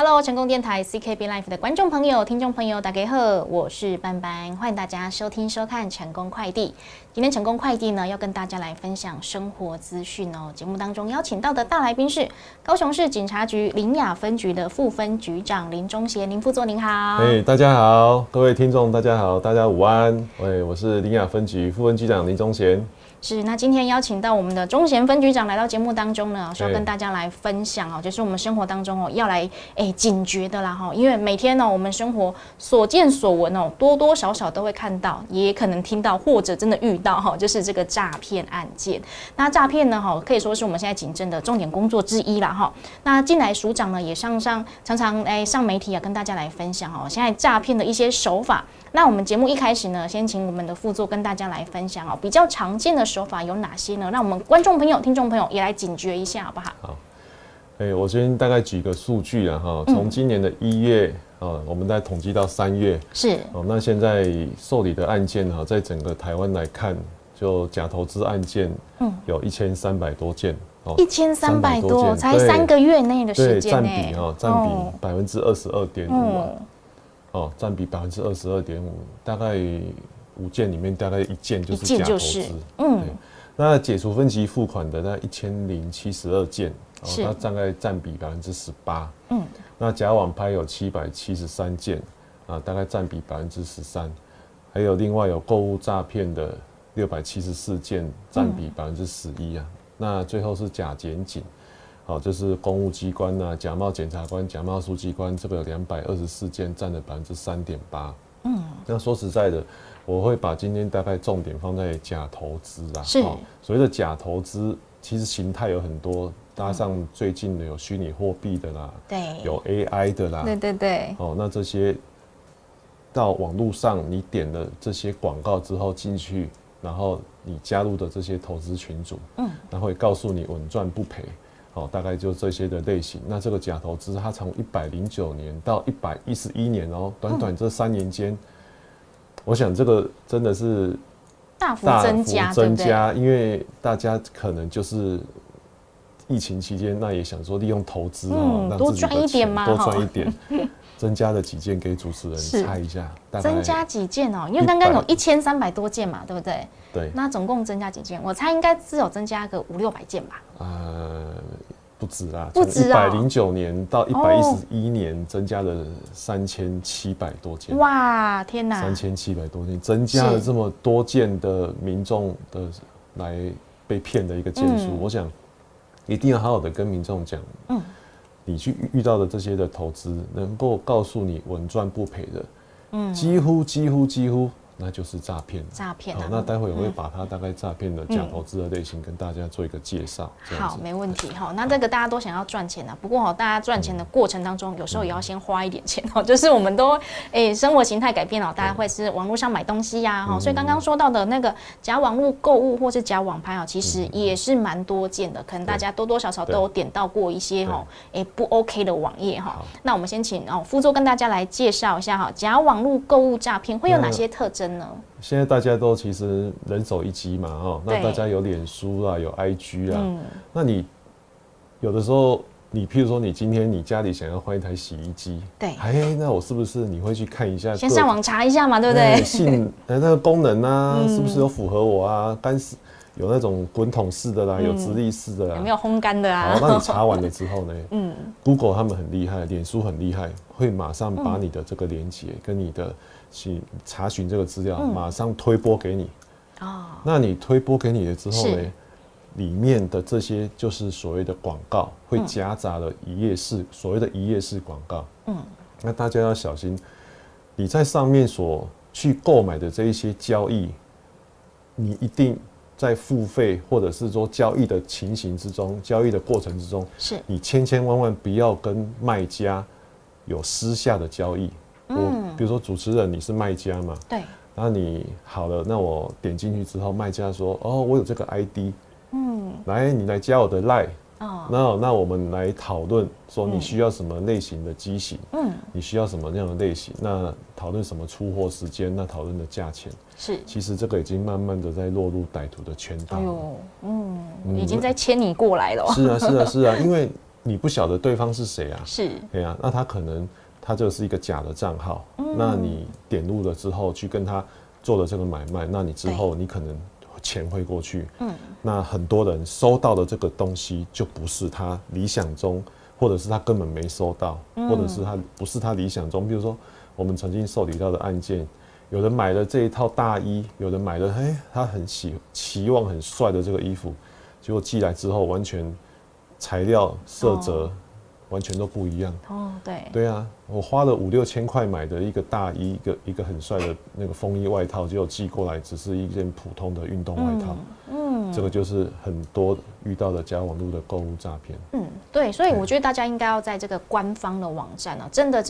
Hello， 成功电台 CKB Life 的观众朋友、听众朋友，大家好，我是班班，欢迎大家收听、收看《成功快递》。今天《成功快递》呢，要跟大家来分享生活资讯哦。节目当中邀请到的大来宾是高雄市警察局苓雅分局的副分局长林忠协，林副座您好。大家好，各位听众大家好，大家午安。我是苓雅分局副分局长林忠协。是，那今天邀请到我们的忠协分局长来到节目当中呢，是要跟大家来分享哦，就是我们生活当中哦要来警觉的啦哈，因为每天呢我们生活所见所闻哦，多多少少都会看到，也可能听到或者真的遇到哈，就是这个诈骗案件。那诈骗呢哈，可以说是我们现在警政的重点工作之一啦哈。那近来署长呢也常常上媒体啊跟大家来分享哦，现在诈骗的一些手法。那我们节目一开始呢，先请我们的副座跟大家来分享哦，比较常见的手法有哪些呢？让我们观众朋友、听众朋友也来警觉一下，好不好？好，我先大概举个数据啦哈，从今年的1月啊，我们再统计到3月，是哦。那现在受理的案件哈，在整个台湾来看，就假投资案件，有1300多件。1300多，才3个月内的时间呢，占比22.5%。哦，占比22.5%，大概5件里面大概1件就是假投资。那解除分期付款的那1072件，它大概占比18%。那假网拍有773件，啊，大概占比13%。还有另外有购物诈骗的674件，占比11%啊。那最后是假检警。好，就是公务机关啊，假冒检察官、假冒书记官，这个有224件，占了3.8%。那说实在的，我会把今天大概重点放在假投资啦。是。所谓的假投资，其实形态有很多，搭上最近的有虚拟货币的啦，对，有 AI 的啦，对。哦，那这些到网络上你点了这些广告之后进去，然后你加入的这些投资群组，它会告诉你稳赚不赔。哦，大概就这些的类型。那这个假投资，它从109年到111年哦，短这3年间，我想这个真的是大幅增加，因为大家可能就是疫情期间，那也想说利用投资哦，多赚一点嘛，增加了几件，给主持人猜一下。增加几件哦，因为刚刚有1300多件嘛，对不对？对。那总共增加几件？我猜应该只有增加个500-600件吧。不止啦，不止啊！109年到111年，增加了3700多件。哇，天哪！3700多件，增加了这么多件的民众的来被骗的一个件数，我想一定要好好的跟民众讲。你去遇到的这些的投资，能够告诉你稳赚不赔的，几乎，那就是诈骗。诈骗。那待会我会把它大概诈骗的假投资的类型跟大家做一个介绍。好，没问题哈。那这个大家都想要赚钱啊，不过大家赚钱的过程当中，有时候也要先花一点钱哦。就是我们都生活形态改变了，大家会是网络上买东西呀哈。所以刚刚说到的那个假网络购物或是假网拍啊，其实也是蛮多见的，可能大家多多少少都有点到过一些哈不 OK 的网页哈。那我们先请副座跟大家来介绍一下哈，假网络购物诈骗会有哪些特征？现在大家都其实人手一机嘛，那大家有脸书啦，有 IG 啦，那你有的时候，你譬如说你今天你家里想要换一台洗衣机，对，那我是不是你会去看一下，先上网查一下嘛，对不对？那个功能啊，是不是有符合我啊？干湿有那种滚筒式的啦，有直立式的啦，有没有烘干的啊？好，那你查完了之后呢？Google 他们很厉害，脸书很厉害，会马上把你的这个连结跟你的去查询这个资料，马上推播给你。那你推播给你了之后呢，里面的这些就是所谓的广告，会夹杂了所谓的一页式广告。那大家要小心，你在上面所去购买的这一些交易，你一定在付费或者是说交易的情形之中，交易的过程之中，你千万不要跟卖家有私下的交易。比如说主持人你是卖家嘛，对，那你好了，那我点进去之后，卖家说我有这个 ID，来你来加我的 LINE，那我们来讨论说你需要什么类型的机型，你需要什么样的类型，那讨论什么出货时间，那讨论的价钱，是，其实这个已经慢慢的在落入歹徒的圈套了，已经在牵你过来了，是啊，因为你不晓得对方是谁啊，是，对啊，那他可能他就是一个假的账号，那你点入了之后去跟他做了这个买卖，那你之后你可能钱汇过去，那很多人收到的这个东西就不是他理想中，或者是他根本没收到，或者是他不是他理想中，比如说我们曾经受理到的案件，有人买了这一套大衣，有人买了他很期望很帅的这个衣服，结果寄来之后完全材料色泽，完全都不一样。哦，对，对啊，我花了5、6千块买的一个大衣，一个很帅的那个风衣外套，结果寄过来只是一件普通的运动外套。这个就是很多遇到的假网路的购物诈骗。对，所以我觉得大家应该要在这个官方的网站啊，真的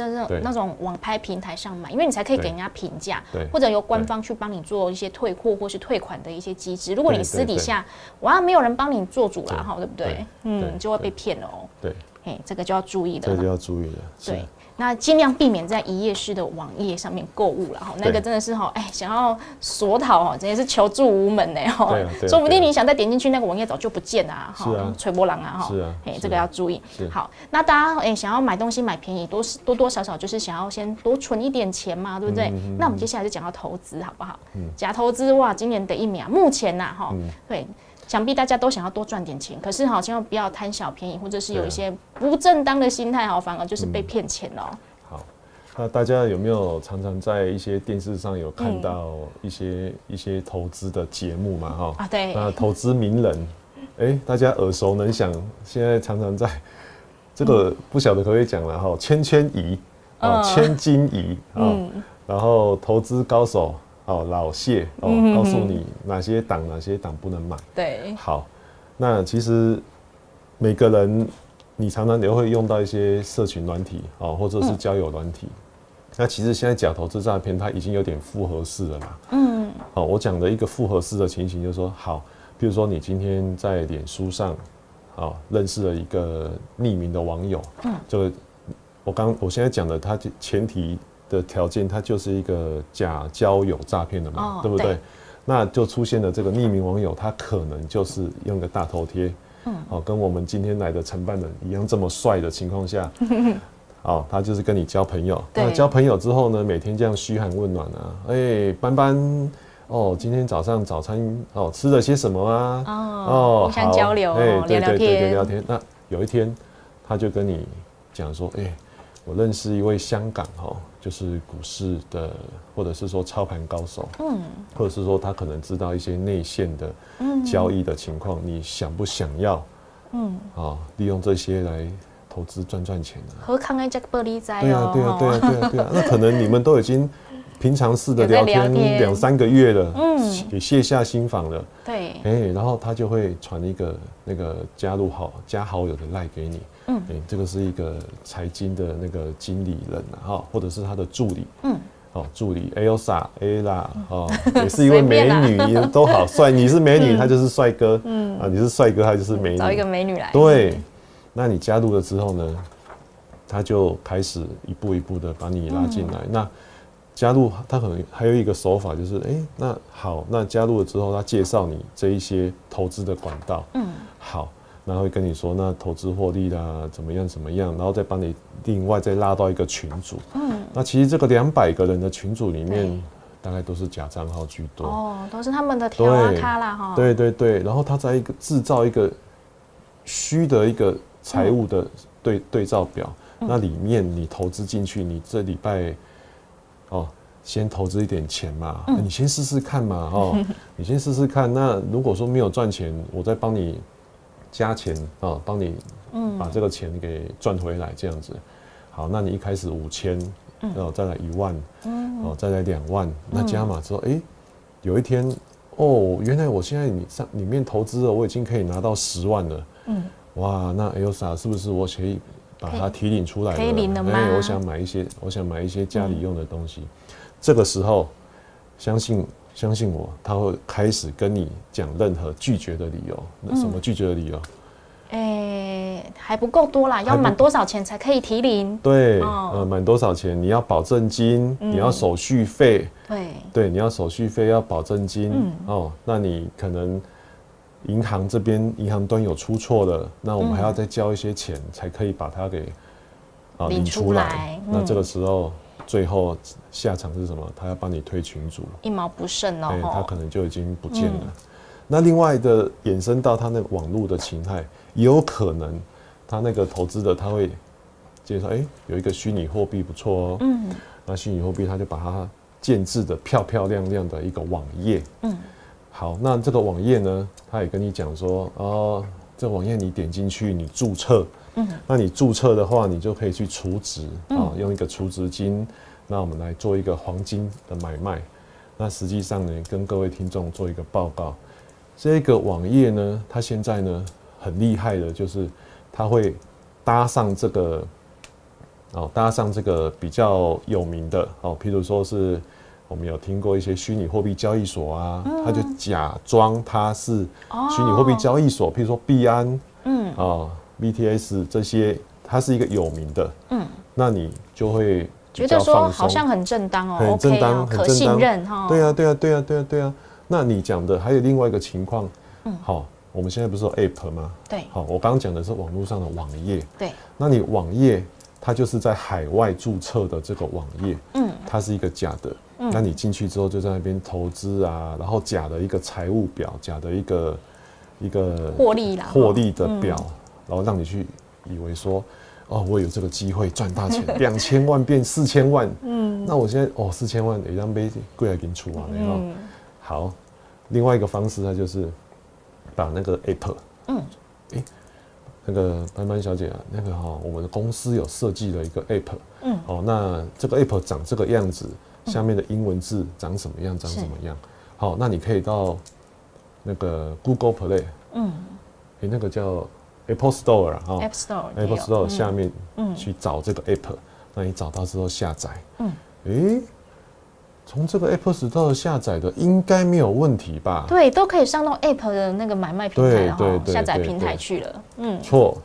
那种网拍平台上买，因为你才可以给人家评价，或者由官方去帮你做一些退货或是退款的一些机制。如果你私底下，哇，没有人帮你做主啦，对不对？你就会被骗了哦。对。这个就要注意了，对，那尽量避免在一页式的网页上面购物了，那个真的是想要索讨真的是求助无门呢，说不定你想再点进去那个网页早就不见了啊，吹波浪啊，这个要注意。好，那大家想要买东西买便宜，多多少少就是想要先多存一点钱嘛，对不对？那我们接下来就讲到投资好不好？假投资哇，今年的疫苗目前呐对。想必大家都想要多赚点钱，可是好像不要贪小便宜，或者是有一些不正当的心态，反而就是被骗钱了。好，那大家有没有常常在一些电视上有看到一些投资的节目嘛？对。那投资名人，大家耳熟能详，现在常常在这个不晓得可不可以讲了哈，千亿啊，千金亿啊，然后投资高手。老谢告诉你哪些档不能买。对，好，那其实每个人你常常也会用到一些社群软体或者是交友软体。那其实现在假投资诈骗它已经有点复合式了嘛。我讲的一个复合式的情形就是说，好，比如说你今天在脸书上认识了一个匿名的网友，就我现在讲的它前提。的条件，它就是一个假交友诈骗的嘛，对不对？那就出现了这个匿名网友，他可能就是用个大头贴，跟我们今天来的承办人一样这么帅的情况下，他就是跟你交朋友。那交朋友之后呢，每天这样嘘寒问暖啊，班班，今天早上早餐吃了些什么啊？互相交流，聊聊天。那有一天，他就跟你讲说，我认识一位香港就是股市的，或者是说操盘高手，或者是说他可能知道一些内线的交易的情况，你想不想要？利用这些来投资赚钱啊？何康安这个玻璃仔哦，对啊，那可能你们都已经平常式的聊天2、3个月了，也卸下心防了，对，然后他就会传一个那个加好友的LINE给你。这个是一个财经的那个经理人或者是他的助理，助理 Elsa Ella 也是一位美女，都好帅，你是美女，他就是帅哥，你是帅哥，他就是美女，找一个美女来。对，那你加入了之后呢，他就开始一步一步的把你拉进来。那加入他可能还有一个手法就是，那加入了之后，他介绍你这一些投资的管道，好。然后会跟你说，那投资获利啦，怎么样，然后再帮你另外再拉到一个群组。那其实这个200个人的群组里面，大概都是假账号居多。都是他们的条啊卡啦哈。对，然后他在制造一个虚的一个财务的对照表，那里面你投资进去，你这礼拜先投资一点钱嘛，你先试试看嘛，你先试试看。那如果说没有赚钱，我再帮你。加钱帮你把这个钱给赚回来，这样子。好，那你一开始5000，然后再来1万，再来2万，那加码之后，有一天原来我现在里面投资了，我已经可以拿到10万了。哇，那 Elsa 是不是我可以把它提领出来了？可以领了吗？我想买一些家里用的东西。这个时候，相信我，他会开始跟你讲任何拒绝的理由。那什么拒绝的理由？还不够多啦，要满多少钱才可以提领？对，满多少钱？你要保证金，你要手续费。对，你要手续费，要保证金。那你可能银行这边银行端有出错了，那我们还要再交一些钱才可以把它给领出来。那这个时候最后下场是什么？他要帮你推群组，一毛不剩哦。他可能就已经不见了。那另外的衍生到他那个网络的形态，也有可能他那个投资的他会介绍，哎，有一个虚拟货币不错哦。那虚拟货币他就把它建制的漂漂亮亮的一个网页。好，那这个网页呢，他也跟你讲说，哦，这网页你点进去，你注册，那你注册的话，你就可以去储值啊，用一个储值金，那我们来做一个黄金的买卖。那实际上呢，跟各位听众做一个报告，这个网页呢，它现在呢很厉害的，就是它会搭上这个，哦，搭上这个比较有名的，哦，譬如说是。我们有听过一些虚拟货币交易所啊，它就假装它是虚拟货币交易所，譬如说币安，BTS 这些，它是一个有名的，那你就会觉得说好像很正当哦，很正当，可信任哈。对啊。那你讲的还有另外一个情况，好，我们现在不是有 App 吗？对，好，我刚刚讲的是网络上的网页，对，那你网页它就是在海外注册的这个网页，它是一个假的。那你进去之后就在那边投资啊，然后假的一个财务表，假的一个获利的表，然后让你去以为说，哦，我有这个机会赚大钱，2000万变4000万，那我现在哦4000万也让被贵来给你出啊，然后好，另外一个方式它就是把那个 app， 那个班班小姐啊，那个哈，我们的公司有设计了一个 app， 哦，那这个 app 长这个样子。下面的英文字长什么样？好，那你可以到那个 Google Play， 那个叫 Apple Store 啊，哦 ，App Store 下面去找这个 App，那你找到之后下载，从这个 App Store 下载的应该没有问题吧？对，都可以上到 App 的那个买卖平台，然后下载平台去了，错。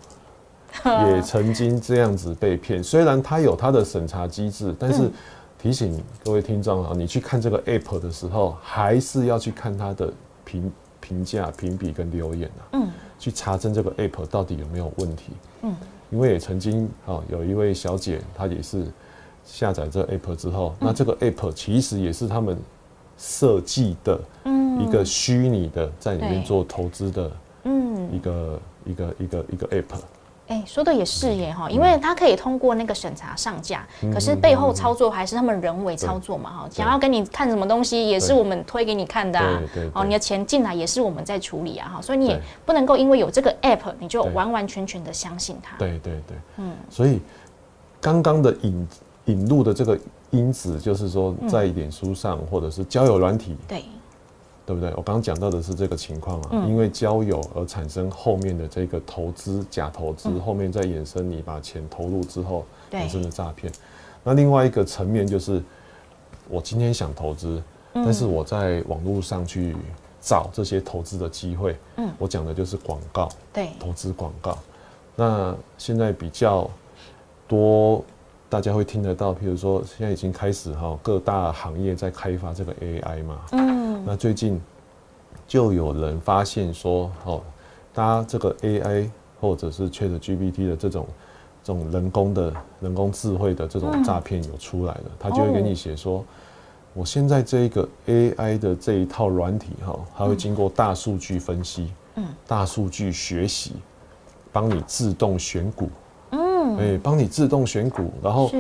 也曾经这样子被骗，虽然它有它的审查机制，但是。提醒各位听众啊，你去看这个 app 的时候，还是要去看它的评价、评比跟留言啊，去查证这个 app 到底有没有问题。因为也曾经啊，有一位小姐，她也是下载这个 app 之后，那这个 app 其实也是他们设计的一个虚拟的，在里面做投资的一个 app。说的也是耶哈，因为它可以通过那个审查上架，可是背后操作还是他们人为操作嘛哈。想要跟你看什么东西，也是我们推给你看的啊。哦，你的钱进来也是我们在处理啊哈，所以你也不能够因为有这个 app， 你就完完全全的相信它。对，所以刚刚的引入的这个因子，就是说在脸书上或者是交友软体，对不对？我刚刚讲到的是这个情况啊，因为交友而产生后面的这个投资、假投资，后面再衍生你把钱投入之后衍生的诈骗。那另外一个层面就是，我今天想投资，但是我在网络上去找这些投资的机会。我讲的就是广告，投资广告。那现在比较多大家会听得到，譬如说现在已经开始哈，各大行业在开发这个 AI 嘛。那最近就有人发现说，哦，搭这个 AI 或者是 ChatGPT 的这种人工智慧的这种诈骗有出来了，他就会给你写说，我现在这一个 AI 的这一套软体哈，它会经过大数据分析，大数据学习，帮你自动选股，帮你自动选股，然后。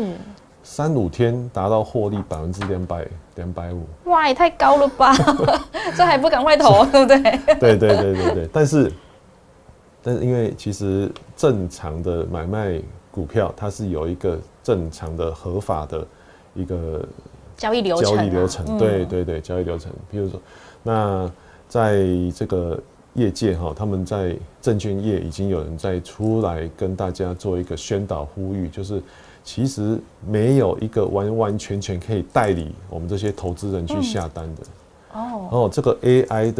3-5天达到获利200%、250%，哇，也太高了吧！这还不赶快投，对不对？对。但是因为其实正常的买卖股票，它是有一个正常的、合法的一个交易流程。对，交易流程。比如说，那在这个业界哈，他们在证券业已经有人在出来跟大家做一个宣导呼吁，就是。其实没有一个完完全全可以代理我们这些投资人去下单的。这个 AI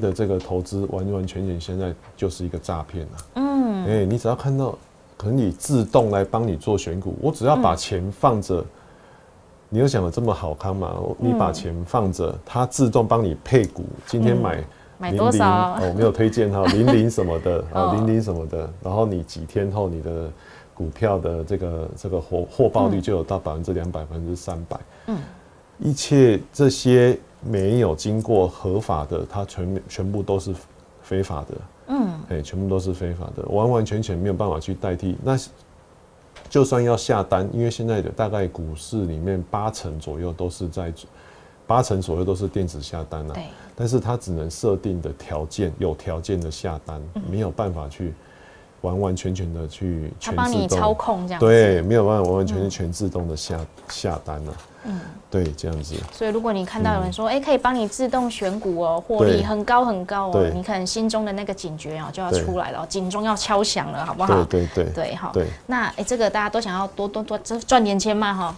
的这个投资完完全全现在就是一个诈骗了。你只要看到可能你自动来帮你做选股，我只要把钱放着，你有想的这么好康吗？你把钱放着，它自动帮你配股，今天买买多少哦，没有推荐哈，零零什么的啊，零零什么的，然后你几天后你的股票的这个获报率就有到200%、300%，嗯，一切这些没有经过合法的，它全部都是非法的，嗯，哎，全部都是非法的，完完全全没有办法去代替。那就算要下单，因为现在的大概股市里面八成左右都是电子下单啊，但是它只能设定的条件，有条件的下单，没有办法去完完全全的去全自动，它帮你操控这样子，对，没有办法完完全全全自动的下单啊，嗯，对，这样子。所以如果你看到有人说，哎，可以帮你自动选股哦，获利很高很高哦，你可能心中的那个警觉啊就要出来了，警钟要敲响了，好不好？对对对对，好。那哎，这个大家都想要多赚点钱嘛哈，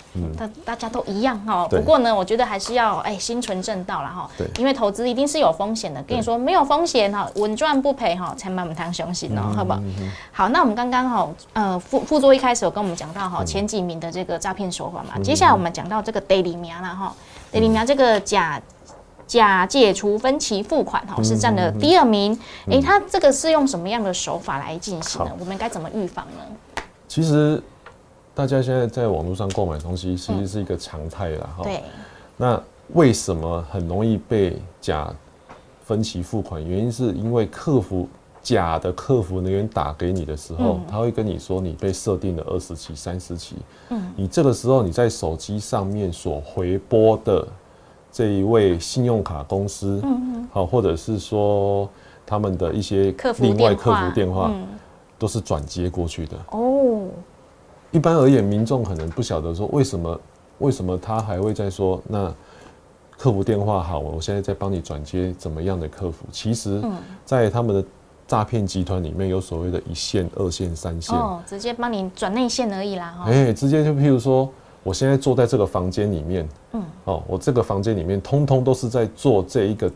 大家都一样哈。不过呢，我觉得还是要心存正道啦哈，因为投资一定是有风险的。跟你说没有风险哈，稳赚不赔哈，千万不要相信哦，好不好？好，那我们刚刚哈，副座一开始有跟我们讲到哈，前几名的这个诈骗手法嘛，接下来我们讲到这个Daily 名啦哈 ，Daily 名这个假借除分期付款哈是占了第2名，哎，它这个是用什么样的手法来进行呢？我们该怎么预防呢？其实大家现在在网络上购买东西，其实是一个常态啦哈。对。那为什么很容易被假分期付款？原因是因为假的客服人员打给你的时候，他会跟你说你被设定了20期、30期，你这个时候你在手机上面所回拨的这一位信用卡公司，好，或者是说他们的一些另外客服电话，都是转接过去的。哦，一般而言，民众可能不晓得说为什么他还会在说那。客服电话好，我现在在帮你转接怎么样的客服？其实，在他们的诈骗集团里面有所谓的1线、2线、3线，哦，直接帮你转内线而已啦。哎，直接就譬如说，我现在坐在这个房间里面，哦，我这个房间里面通通都是在做这一个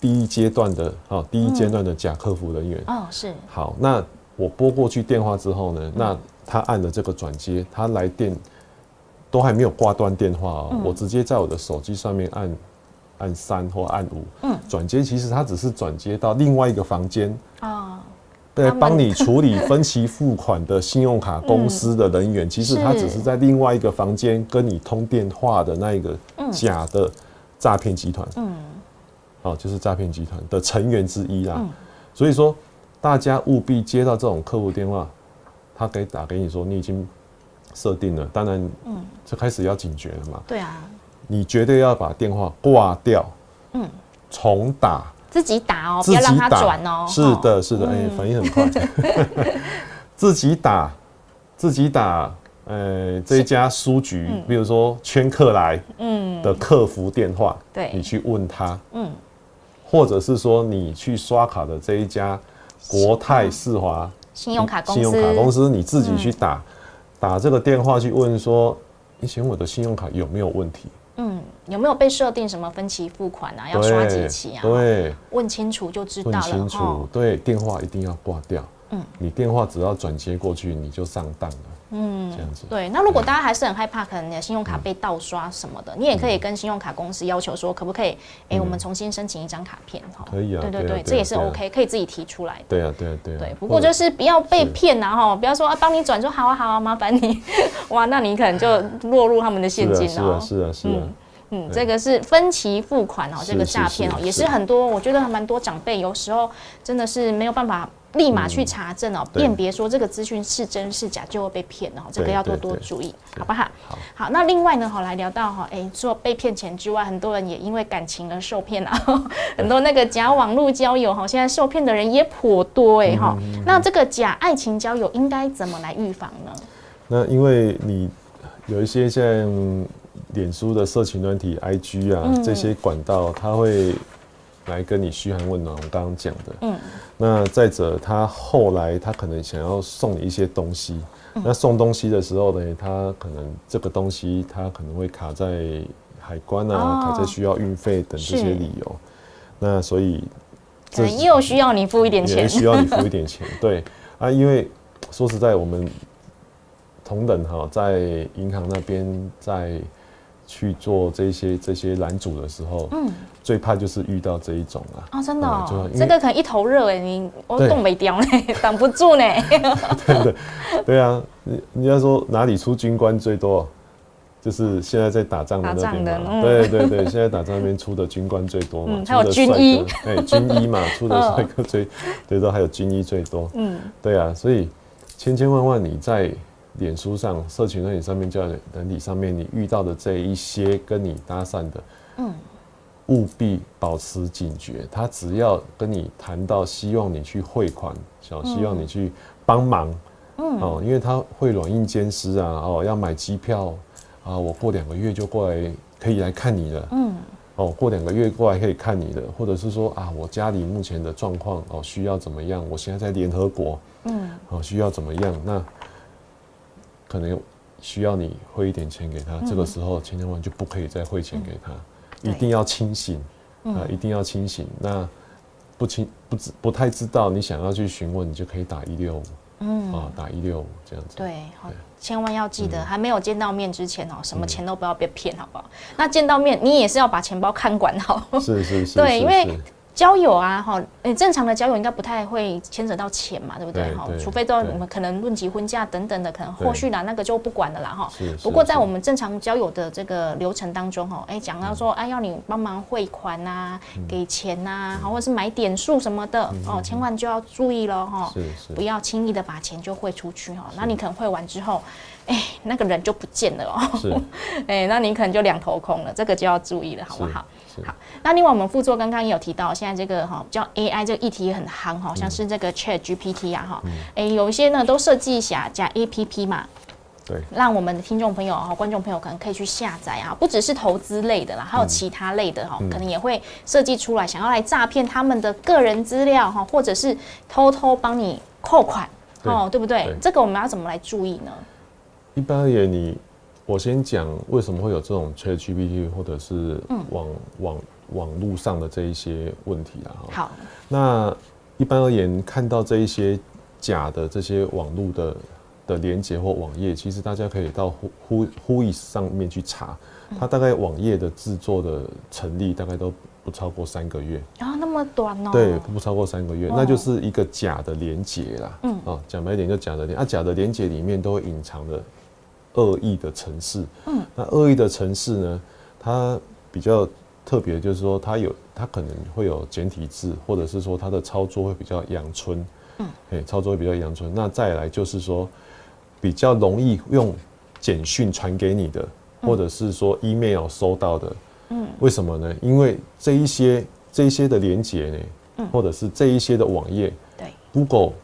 第一阶段的假客服人员。哦，是。好，那我拨过去电话之后呢，那他按了这个转接，他来电。都还没有挂断电话哦，我直接在我的手机上面按3或按5，转接其实它只是转接到另外一个房间啊，对，帮你处理分期付款的信用卡公司的人员，其实它只是在另外一个房间跟你通电话的那一个假的诈骗集团，好，就是诈骗集团的成员之一啦。所以说，大家务必接到这种客服电话，他可以打给你说你已经。设定了，当然，就开始要警觉了嘛。对啊，你绝对要把电话挂掉，重打，自己打哦，不要让它转哦。是的，是的，哎，反应很快。自己打，这家书局，比如说圈客来，的客服电话，对，你去问他，或者是说你去刷卡的这一家国泰世华信用卡公司，你自己去打。打这个电话去问说，以前我的信用卡有没有问题？有没有被设定什么分期付款啊？要刷几期啊？对，问清楚就知道了。问清楚，对，电话一定要挂掉。你电话只要转接过去，你就上当了。这样子。对，那如果大家还是很害怕，可能你的信用卡被盗刷什么的，你也可以跟信用卡公司要求说，可不可以？哎，我们重新申请一张卡片哈。可以啊。对对对，这也是 OK， 可以自己提出来的。对啊，对啊，对啊。对，不过就是不要被骗啊哈，不要说啊帮你转说好啊好啊，麻烦你，哇，那你可能就落入他们的陷阱了。是啊，是啊，是啊。这个是分期付款哦，这个诈骗哦，也是很多，我觉得还蛮多长辈有时候真的是没有办法立马去查证哦，辨别说这个资讯是真是假，就会被骗哦，这个要多注意，好不好？好，那另外呢，好来聊到哈，哎，除了被骗钱之外，很多人也因为感情而受骗啊，很多那个假网络交友哈，现在受骗的人也颇多哎哈，那这个假爱情交友应该怎么来预防呢？那因为你有一些像。脸书的社群软体 IG 啊，这些管道它会来跟你嘘寒问暖，我刚刚讲的。那再者，他后来他可能想要送你一些东西，那送东西的时候呢，他可能这个东西他可能会卡在海关啊，卡在需要运费等这些理由。那所以可能又需要你付一点钱，对啊，因为说实在我们同等哈，在银行那边在。去做这些拦阻的时候，最怕就是遇到这一种啊。哦，真的哦，这个可能一头热哎，我冻没掉呢，挡不住呢。对啊，你要说哪里出军官最多？就是现在在打仗的那边嘛，对，现在打仗那边出的军官最多嘛，还有军医，军医嘛，出的帅哥最多，还有军医最多，对啊，所以千万你在脸书上、社群软体上面、交友软体上面，你遇到的这一些跟你搭讪的，务必保持警觉，他只要跟你谈到希望你去汇款，希望你去帮忙，因为他会软硬兼施啊，要买机票。啊，我过2个月就过来，可以来看你了。过2个月过来可以看你了，或者是说啊，我家里目前的状况哦，需要怎么样？我现在在联合国，需要怎么样？那可能需要你汇一点钱给他，这个时候千万就不可以再汇钱给他，一定要清醒啊，一定要清醒。那不太知道你想要去询问，你就可以打165。打165这样子。对，千万要记得，还没有见到面之前哦，什么钱都不要被骗，好不好？那见到面，你也是要把钱包看管好。是。对，因为交友啊，正常的交友应该不太会牵扯到钱嘛，对不对？除非都我们可能论及婚嫁等等的，可能后续啦，那个就不管了啦哈。不过在我们正常交友的这个流程当中哦，讲到说，要你帮忙汇款啊，给钱啊，或者是买点数什么的哦，千万就要注意咯哈，不要轻易的把钱就汇出去哈。那你可能汇完之后，那个人就不见了哦，那你可能就2头空了，这个就要注意了，好不好？好，那另外我们副座刚刚也有提到，现在这个叫 AI 这个议题也很夯哈，像是这个 ChatGPT 啊有一些呢都设计假 APP 嘛，对，让我们的听众朋友观众朋友可能可以去下载啊，不只是投资类的啦，还有其他类的可能也会设计出来，想要来诈骗他们的个人资料或者是偷偷帮你扣款对不对？这个我们要怎么来注意呢？一般而言我先讲为什么会有这种 ChatGPT 或者是网路上的这一些问题啊。好，那一般而言，看到这一些假的这些网路的连结或网页，其实大家可以到 Whois 上面去查，它大概网页的制作的成立大概都不超过3个月啊，那么短哦。对，不超过3个月，那就是一个假的连结啦。讲白一点就假的连，假的连结里面都会隐藏的。恶意的程式，那恶意的程式呢？它比较特别，就是说它可能会有简体字，或者是说它的操作会比较阳春，操作会比较阳春。那再来就是说，比较容易用简讯传给你的，或者是说 email 收到的，为什么呢？因为这一些的连结呢，或者是这一些的网页，对 Google。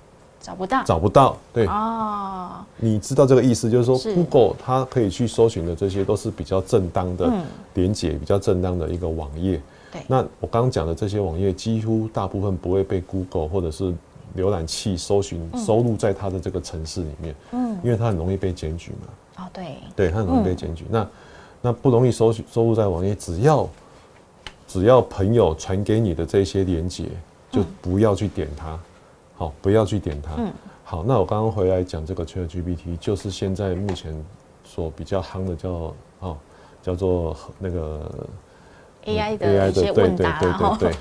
找不到，对哦，你知道这个意思，就是说 Google 它可以去搜寻的这些都是比较正当的连结，比较正当的一个网页。对，那我刚刚讲的这些网页，几乎大部分不会被 Google 或者是浏览器搜寻收录在它的这个程式里面，因为它很容易被检举嘛。哦，对，它很容易被检举。那不容易收录在网页，只要朋友传给你的这些连结，就不要去点它。好，不要去点它。好，那我刚刚回来讲这个 ChatGPT， 就是现在目前所比较夯的叫做那个 AI 的一些问答。对。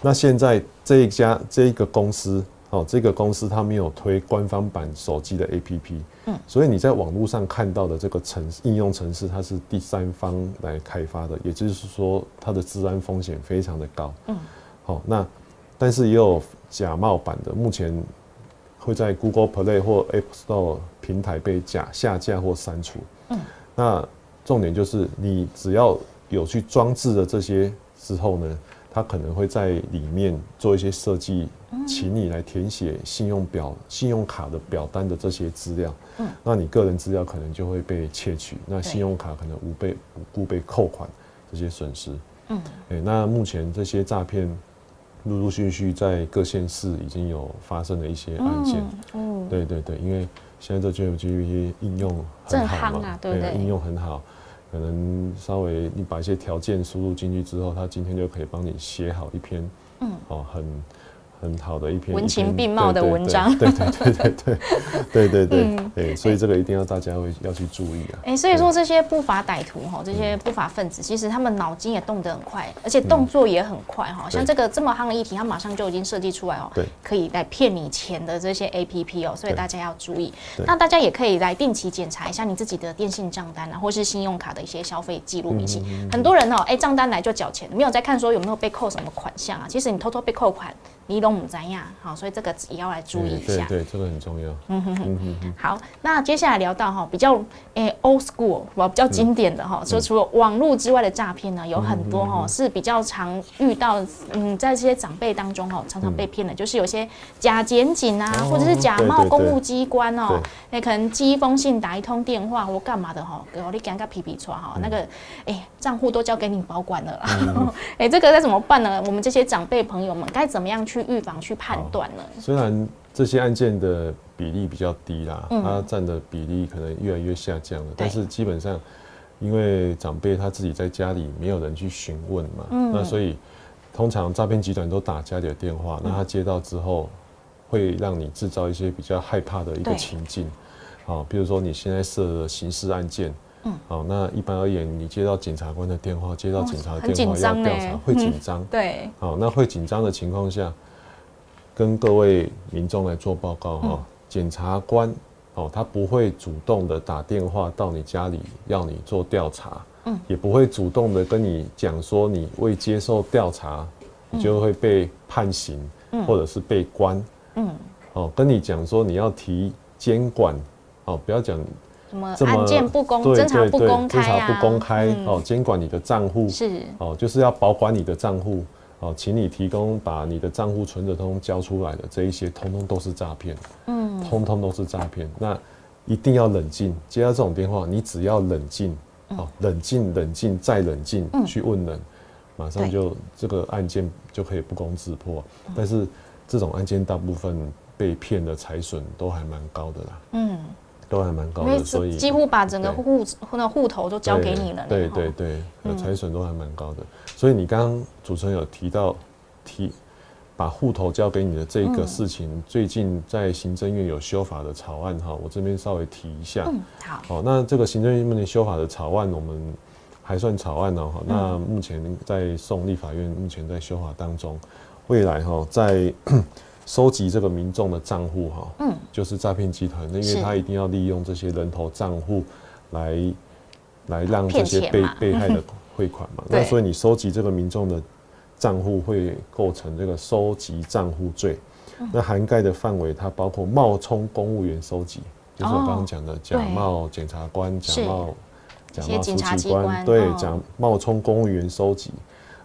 那现在这一个公司它没有推官方版手机的 APP， 所以你在网络上看到的这个应用程式，它是第三方来开发的，也就是说它的治安风险非常的高。好，那但是也有假冒版的，目前会在 Google Play 或 App Store 平台被下架或删除。那重点就是你只要有去装置的这些之后呢，它可能会在里面做一些设计，请你来填写信用卡的表单的这些资料。那你个人资料可能就会被窃取，那信用卡可能无故被扣款这些损失。那目前这些诈骗。陆续在各县市已经有发生了一些案件，对，因为现在这 ChatGPT 应用很好嘛，对，应用很好，可能稍微你把一些条件输入进去之后，它今天就可以帮你写好一篇，很很好的一篇文情并茂的文章，对对对对对对对对对，所以这个一定要大家会要去注意啊。哎，所以说这些不法歹徒哈，这些不法分子，其实他们脑筋也动得很快，而且动作也很快哈。像这个这么夯的议题，他马上就已经设计出来哦，可以来骗你钱的这些 APP 哦，所以大家要注意。那大家也可以来定期检查一下你自己的电信账单啊，或是信用卡的一些消费记录明细。很多人哦，哎，账单来就缴钱，没有在看说有没有被扣什么款项啊。其实你偷偷被扣款，你都不知呀，好，所以这个也要来注意一下。对对，这个很重要。好，那接下来聊到哈比较old school 比较经典的哈，说除了网络之外的诈骗呢，有很多哈是比较常遇到，在这些长辈当中哈常常被骗的，就是有些假检警啊，或者是假冒公务机关哦，那可能寄一封信、打一通电话或干嘛的哈，给你讲个皮皮抓哈，那个账户都交给你保管了啦，这个该怎么办呢？我们这些长辈朋友们该怎么样去预防去判断呢？虽然这些案件的比例比较低啦，它占的比例可能越来越下降了，但是基本上因为长辈他自己在家里没有人去询问嘛，那所以通常诈骗集团都打家里的电话，那他接到之后会让你制造一些比较害怕的一个情境，好，比如说你现在设刑事案件。好，那一般而言，你接到检察官的电话，接到警察的电话要调查，会紧张。对，好，那会紧张的情况下，跟各位民众来做报告哈，检察官哦，他不会主动的打电话到你家里要你做调查，也不会主动的跟你讲说你未接受调查，你就会被判刑，或者是被关，哦，跟你讲说你要提监管，哦，不要讲。什么案件不公、侦查不公开啊？侦查不公开哦，监管你的账户是哦，就是要保管你的账户哦，请你提供把你的账户存折通交出来的这一些，通通都是诈骗，通通都是诈骗。那一定要冷静，接到这种电话，你只要冷静，哦，冷静、冷静再冷静，去问人，马上就这个案件就可以不攻自破。但是这种案件大部分被骗的财损都还蛮高的啦，都还蛮高的，所以几乎把整个户头都交给你了。对对对，财损都还蛮高的。所以你刚刚主持人有提到把户头交给你的这个事情，最近在行政院有修法的草案哈，我这边稍微提一下。好，那这个行政院的修法的草案，我们还算草案哦。那目前在送立法院，目前在修法当中，未来哈在。收集这个民众的账户哈，就是诈骗集团，因为他一定要利用这些人头账户来让这些被害的汇款嘛，那所以你收集这个民众的账户会构成这个收集账户罪，那涵盖的范围它包括冒充公务员收集，就是我刚刚讲的假冒检察官、假冒书记官，对，假冒充公务员收集，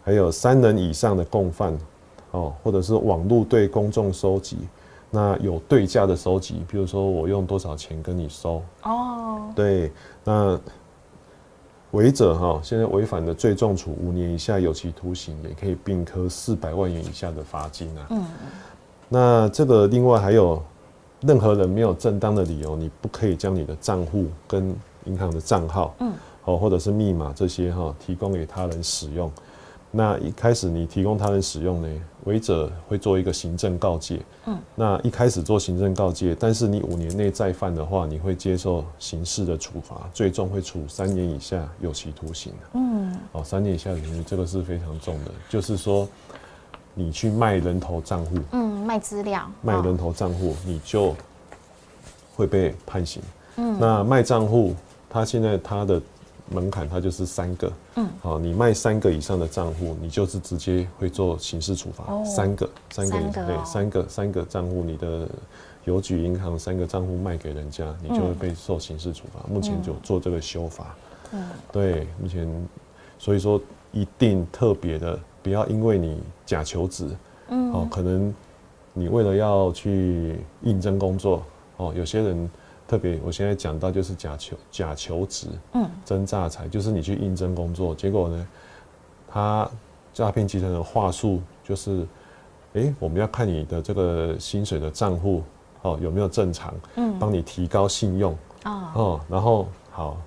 还有3人以上的共犯。哦，或者是网络对公众收集，那有对价的收集，比如说我用多少钱跟你收哦，对，那违者哈，现在违反的最重处5年以下有期徒刑，也可以并科400万元以下的罚金啊。那这个另外还有，任何人没有正当的理由，你不可以将你的账户跟银行的账号，哦，或者是密码这些哈，提供给他人使用。那一开始你提供他人使用呢，违者会做一个行政告诫。那一开始做行政告诫，但是你5年内再犯的话，你会接受刑事的处罚，最终会处3年以下有期徒刑。哦，3年以下有期徒刑，这个是非常重的，就是说你去卖人头账户，卖资料，卖人头账户，你就会被判刑。那卖账户，他现在他的。门槛它就是3个，好，你卖3个以上的账户，你就是直接会做刑事处罚，三个账户，你的邮局、银行3个账户卖给人家，你就会被受刑事处罚。目前就做这个修法，对，目前，所以说一定特别的，不要因为你假求职，哦，可能你为了要去应征工作，哦，有些人。特别，我现在讲到就是假求职，真诈财，就是你去应征工作，结果呢，他诈骗集团的话术就是，我们要看你的这个薪水的账户哦有没有正常，帮你提高信用哦，然后好，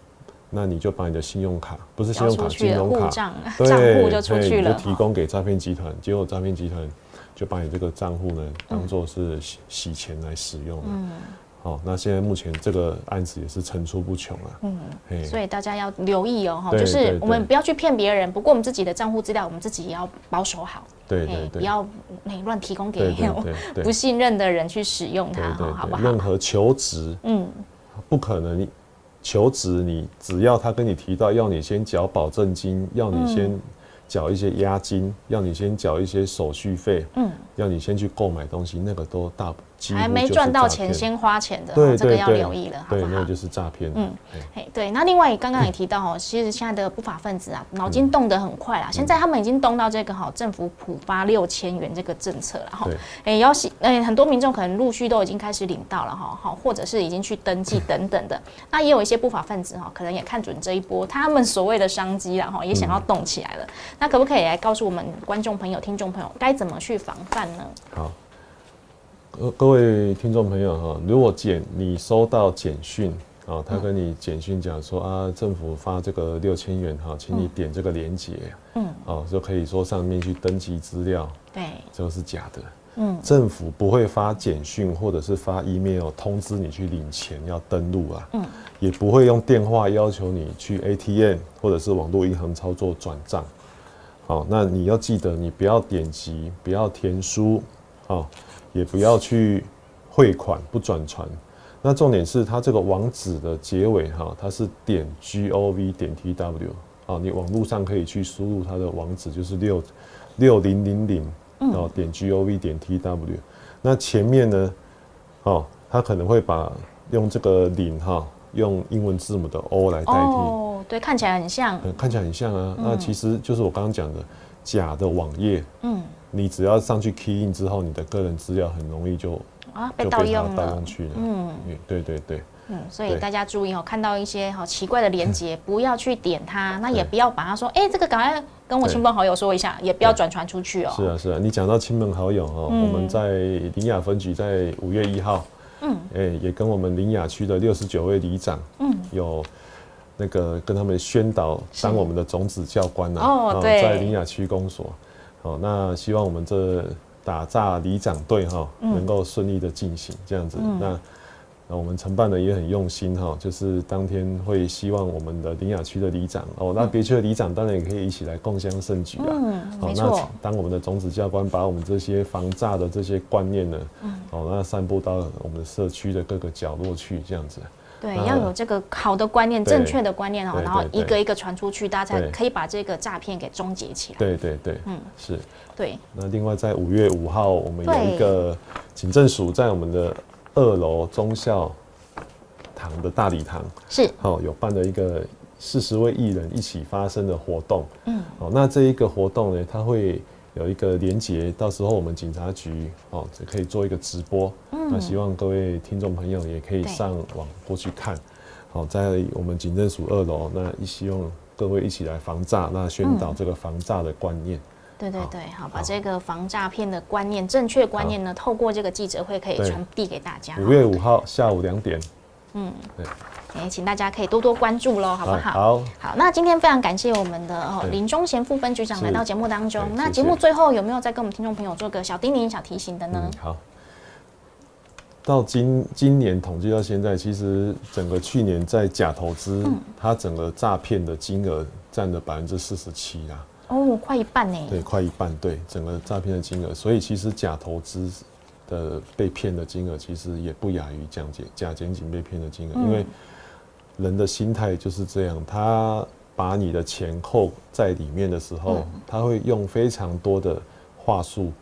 那你就把你的信用卡不是信用卡，金融卡账户就出去了，就提供给诈骗集团，结果诈骗集团就把你这个账户呢当作是洗钱来使用了。嗯好、哦，那现在目前这个案子也是层出不穷啊。嗯，所以大家要留意哦，就是我们不要去骗别人，不过我们自己的账户资料，我们自己也要保守好。对对对，不要乱提供给不信任的人去使用它，好不好？任何求职，嗯，不可能求职，你只要他跟你提到要你先缴保证金，要你先。缴一些押金，要你先缴一些手续费，要你先去购买东西，那个都大几乎还没赚到钱先花钱的，对对对，这个要留意了，对，好不好？那就是诈骗。对。那另外刚刚也提到，其实现在的不法分子啊，脑筋动得很快啦，现在他们已经动到这个政府普发6000元这个政策了哈，很多民众可能陆续都已经开始领到了哈，或者是已经去登记等等的。那也有一些不法分子哈，可能也看准这一波，他们所谓的商机啦哈，也想要动起来了。那可不可以来告诉我们观众朋友、听众朋友该怎么去防范呢？好，各位听众朋友哈，如果你收到简讯啊，他跟你简讯讲说啊，政府发这个6000元哈，请你点这个链接，就可以说上面去登记资料，对，这个是假的。政府不会发简讯或者是发 email 通知你去领钱要登录啊，也不会用电话要求你去 ATM 或者是网络银行操作转账。好，那你要记得，你不要点击，不要填书，哦，也不要去汇款，不转传。那重点是它这个网址的结尾哈，它是点 .gov.tw， 啊，你网络上可以去输入它的网址，就是6000，然后点 .gov.tw。那前面呢，哦，它可能会把用这个0哈，用英文字母的 O 来代替。哦对，看起来很像，看起来很像啊。那其实就是我刚刚讲的假的网页，你只要上去 key in 之后，你的个人资料很容易就被盗用了，对对对。所以大家注意哦，看到一些好奇怪的连结，不要去点它，那也不要把它说，哎，这个赶快跟我亲朋好友说一下，也不要转传出去哦。是啊是啊，你讲到亲朋好友哦，我们在苓雅分局在5月1号，也跟我们苓雅区的69位里长，有。那个跟他们宣导当我们的种子教官啊，在苓雅区公所，好，那希望我们这打诈里长队哈，能够顺利的进行这样子。那我们承办的也很用心哈，就是当天会希望我们的苓雅区的里长哦，那别区的里长当然也可以一起来共襄盛举啊。好，那当我们的种子教官把我们这些防诈的这些观念呢，那散布到我们的社区的各个角落去这样子。对，要有这个好的观念、正确的观念哦，然后一个一个传出去，大家才可以把这个诈骗给终结起来。对对对，是。对。那另外，在5月5号，我们有一个警政署在我们的2楼忠孝堂的大礼堂，是好、哦、有办了一个40位艺人一起发声的活动。好、哦，那这一个活动呢，它会有一个连结，到时候我们警察局哦可以做一个直播。那希望各位听众朋友也可以上网过去看，好，在我们警政署2楼，那希望各位一起来防诈，那宣导这个防诈的观念。对对对，好，把这个防诈骗的观念、正确观念呢，透过这个记者会可以传递给大家。5月5号下午2点。对。请大家可以多多关注喽，好不好？好，那今天非常感谢我们的林忠贤副分局长来到节目当中。那节目最后有没有再跟我们听众朋友做个小叮咛、小提醒的呢？好。到今年统计到现在，其实整个去年在假投资，它整个诈骗的金额占了47%啦。哦，快一半呢。对，快一半，对，整个诈骗的金额。所以其实假投资的被骗的金额，其实也不亚于假检警被骗的金额，因为人的心态就是这样，他把你的钱扣在里面的时候，他会用非常多的话术。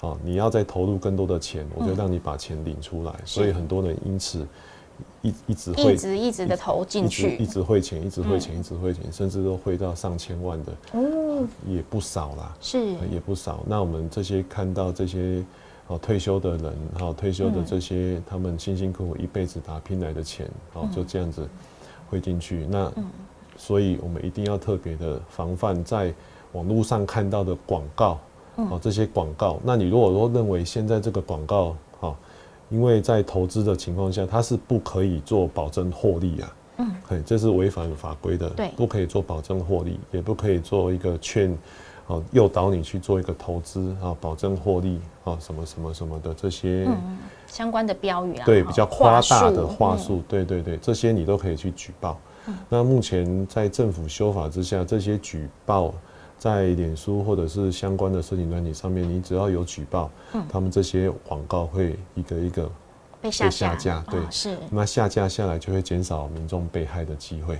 哦，你要再投入更多的钱，我就让你把钱领出来。所以很多人因此一直的投进去，一直汇钱，甚至都汇到上千万的，也不少啦，是也不少。那我们这些看到这些退休的人，退休的这些他们辛辛苦苦一辈子打拼来的钱，就这样子汇进去。那所以我们一定要特别的防范在网络上看到的广告。这些广告，那你如果说认为现在这个广告，因为在投资的情况下，它是不可以做保证获利啊，这是违反法规的，不可以做保证获利，也不可以做一个哦，诱导你去做一个投资啊，保证获利啊，什么什么什么的这些、相关的标语啊，对，比较夸大的话术，对对对，这些你都可以去举报。那目前在政府修法之下，这些举报在脸书或者是相关的社群软体上面，你只要有举报，他们这些广告会一个一个被下架，对，是。那下架下来就会减少民众被害的机会。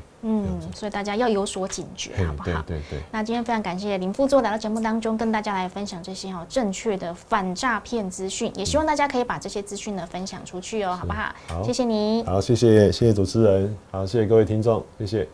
所以大家要有所警觉，好不好？对。那今天非常感谢林副座来到节目当中，跟大家来分享这些正确的反诈骗资讯，也希望大家可以把这些资讯呢分享出去哦，好不好？好，谢谢你。好，谢谢主持人，好，谢谢各位听众，谢谢。